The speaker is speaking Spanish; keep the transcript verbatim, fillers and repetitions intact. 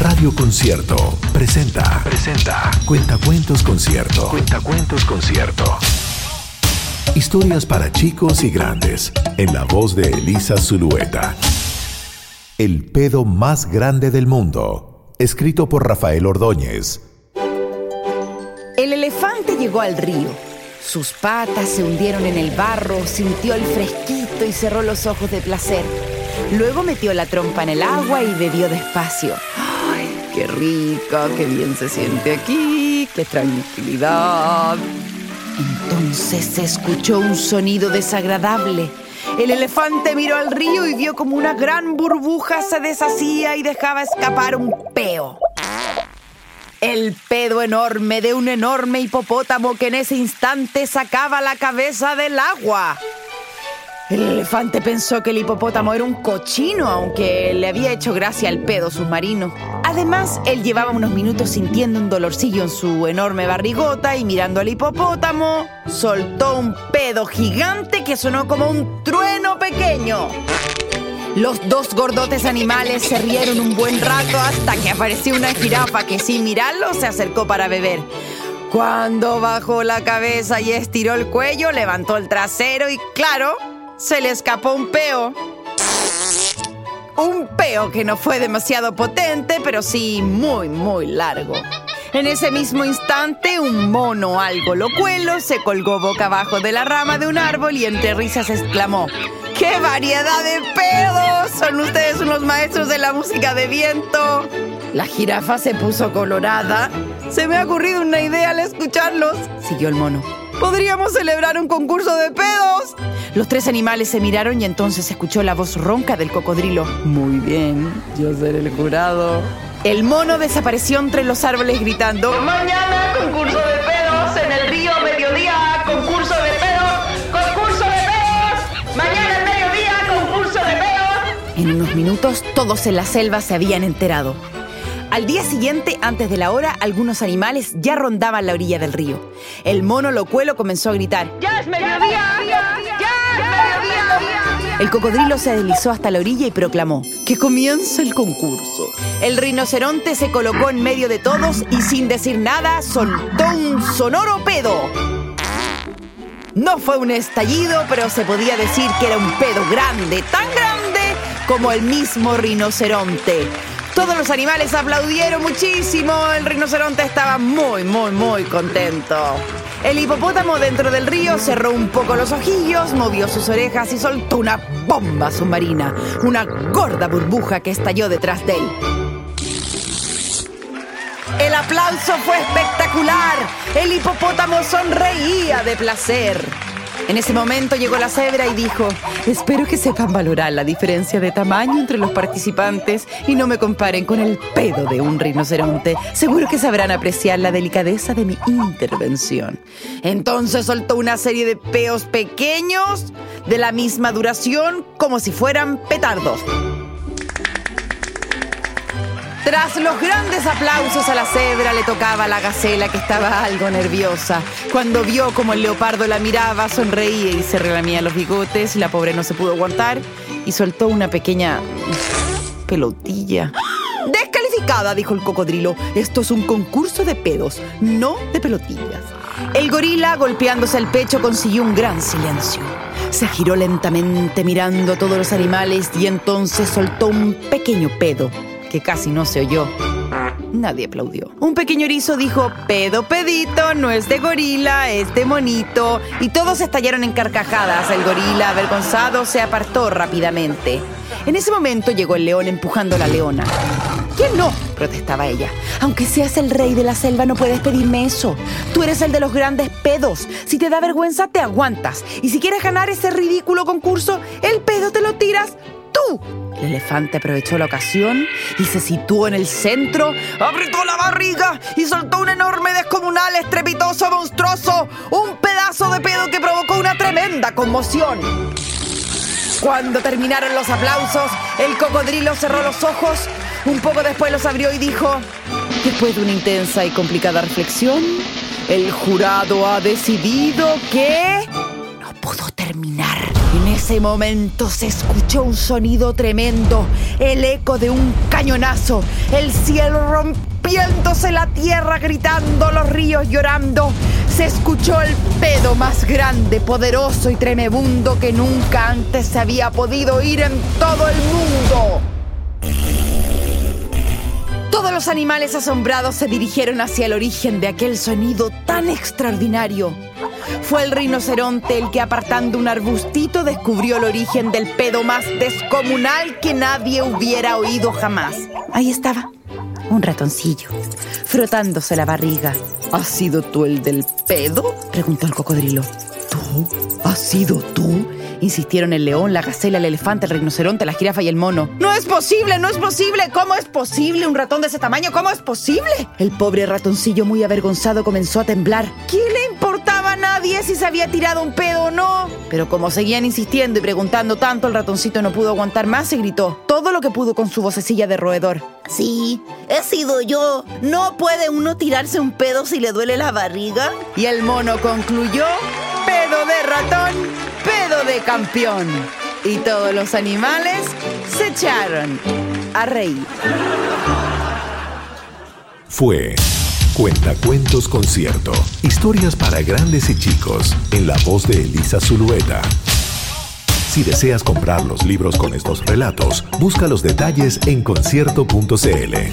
Radio Concierto presenta, presenta Cuentacuentos Concierto. Cuentacuentos Concierto. Historias para chicos y grandes, en la voz de Elisa Zulueta. El pedo más grande del mundo, escrito por Rafael Ordóñez. El elefante llegó al río. Sus patas se hundieron en el barro, sintió el fresquito y cerró los ojos de placer. Luego metió la trompa en el agua y bebió despacio. ¡Ay, qué rico! ¡Qué bien se siente aquí! ¡Qué tranquilidad! Entonces se escuchó un sonido desagradable. El elefante miró al río y vio como una gran burbuja se deshacía y dejaba escapar un peo. El pedo enorme de un enorme hipopótamo que en ese instante sacaba la cabeza del agua. El elefante pensó que el hipopótamo era un cochino, aunque le había hecho gracia el pedo submarino. Además, él llevaba unos minutos sintiendo un dolorcillo en su enorme barrigota y mirando al hipopótamo, soltó un pedo gigante que sonó como un trueno pequeño. Los dos gordotes animales se rieron un buen rato hasta que apareció una jirafa que, sin mirarlo, se acercó para beber. Cuando bajó la cabeza y estiró el cuello, levantó el trasero y, claro, se le escapó un peo. Un peo que no fue demasiado potente, pero sí muy, muy largo. En ese mismo instante, un mono algo locuelo se colgó boca abajo de la rama de un árbol y entre risas exclamó: ¡qué variedad de pedos! ¡Son ustedes unos maestros de la música de viento! La jirafa se puso colorada. Se me ha ocurrido una idea al escucharlos, siguió el mono. ¡Podríamos celebrar un concurso de pedos! Los tres animales se miraron y entonces se escuchó la voz ronca del cocodrilo. Muy bien, yo seré el jurado. El mono desapareció entre los árboles gritando: mañana, concurso de pedos en el río, mediodía, concurso de pedos, concurso de pedos, mañana al mediodía, concurso de pedos. En unos minutos todos en la selva se habían enterado. Al día siguiente, antes de la hora, algunos animales ya rondaban la orilla del río. El mono locuelo comenzó a gritar: ¡ya es mediodía! ¡Ya es mediodía! El cocodrilo se deslizó hasta la orilla y proclamó: ¡que comience el concurso! El rinoceronte se colocó en medio de todos y, sin decir nada, soltó un sonoro pedo. No fue un estallido, pero se podía decir que era un pedo grande, tan grande como el mismo rinoceronte. Todos los animales aplaudieron muchísimo. El rinoceronte estaba muy, muy, muy contento. El hipopótamo dentro del río cerró un poco los ojillos, movió sus orejas y soltó una bomba submarina, una gorda burbuja que estalló detrás de él. El aplauso fue espectacular. El hipopótamo sonreía de placer. En ese momento llegó la cebra y dijo: espero que sepan valorar la diferencia de tamaño entre los participantes y no me comparen con el pedo de un rinoceronte. Seguro que sabrán apreciar la delicadeza de mi intervención. Entonces soltó una serie de peos pequeños de la misma duración, como si fueran petardos. Tras los grandes aplausos, a la cebra le tocaba la gacela, que estaba algo nerviosa. Cuando vio como el leopardo la miraba, sonreía y se relamía los bigotes. La pobre no se pudo aguantar y soltó una pequeña pelotilla. ¡Descalificada!, dijo el cocodrilo. Esto es un concurso de pedos, no de pelotillas. El gorila, golpeándose el pecho, consiguió un gran silencio. Se giró lentamente mirando a todos los animales y entonces soltó un pequeño pedo que casi no se oyó. Nadie aplaudió. Un pequeño erizo dijo: pedo, pedito, no es de gorila, es de monito. Y todos estallaron en carcajadas. El gorila, avergonzado, se apartó rápidamente. En ese momento llegó el león empujando a la leona. ¿Quién no?, protestaba ella. Aunque seas el rey de la selva, no puedes pedirme eso. Tú eres el de los grandes pedos. Si te da vergüenza, te aguantas. Y si quieres ganar ese ridículo concurso, el pedo te lo tiras tú. El elefante aprovechó la ocasión y se situó en el centro, apretó la barriga y soltó un enorme, descomunal, estrepitoso, monstruoso, un pedazo de pedo que provocó una tremenda conmoción. Cuando terminaron los aplausos, el cocodrilo cerró los ojos, un poco después los abrió y dijo: después de una intensa y complicada reflexión, el jurado ha decidido que... no pudo terminar. En ese ese momento se escuchó un sonido tremendo, el eco de un cañonazo, el cielo rompiéndose, la tierra gritando, los ríos llorando. Se escuchó el pedo más grande, poderoso y tremebundo que nunca antes se había podido oír en todo el mundo. Todos los animales asombrados se dirigieron hacia el origen de aquel sonido tan extraordinario. Fue el rinoceronte el que, apartando un arbustito, descubrió el origen del pedo más descomunal que nadie hubiera oído jamás. Ahí estaba, un ratoncillo, frotándose la barriga. ¿Has sido tú el del pedo?, preguntó el cocodrilo. ¿Tú? ¿Has sido tú?, insistieron el león, la gacela, el elefante, el rinoceronte, la jirafa y el mono. ¡No es posible! ¡No es posible! ¿Cómo es posible un ratón de ese tamaño? ¿Cómo es posible? El pobre ratoncillo, muy avergonzado, comenzó a temblar. ¿Qué le importaba a nadie si se había tirado un pedo o no? Pero como seguían insistiendo y preguntando tanto, el ratoncito no pudo aguantar más y gritó todo lo que pudo con su vocecilla de roedor. Sí, he sido yo. ¿No puede uno tirarse un pedo si le duele la barriga? Y el mono concluyó: pedo de ratón, pedo de campeón. Y todos los animales se echaron a reír. Fue Cuentacuentos Concierto. Historias para grandes y chicos, en la voz de Elisa Zulueta. Si deseas comprar los libros con estos relatos, busca los detalles en concierto punto c l.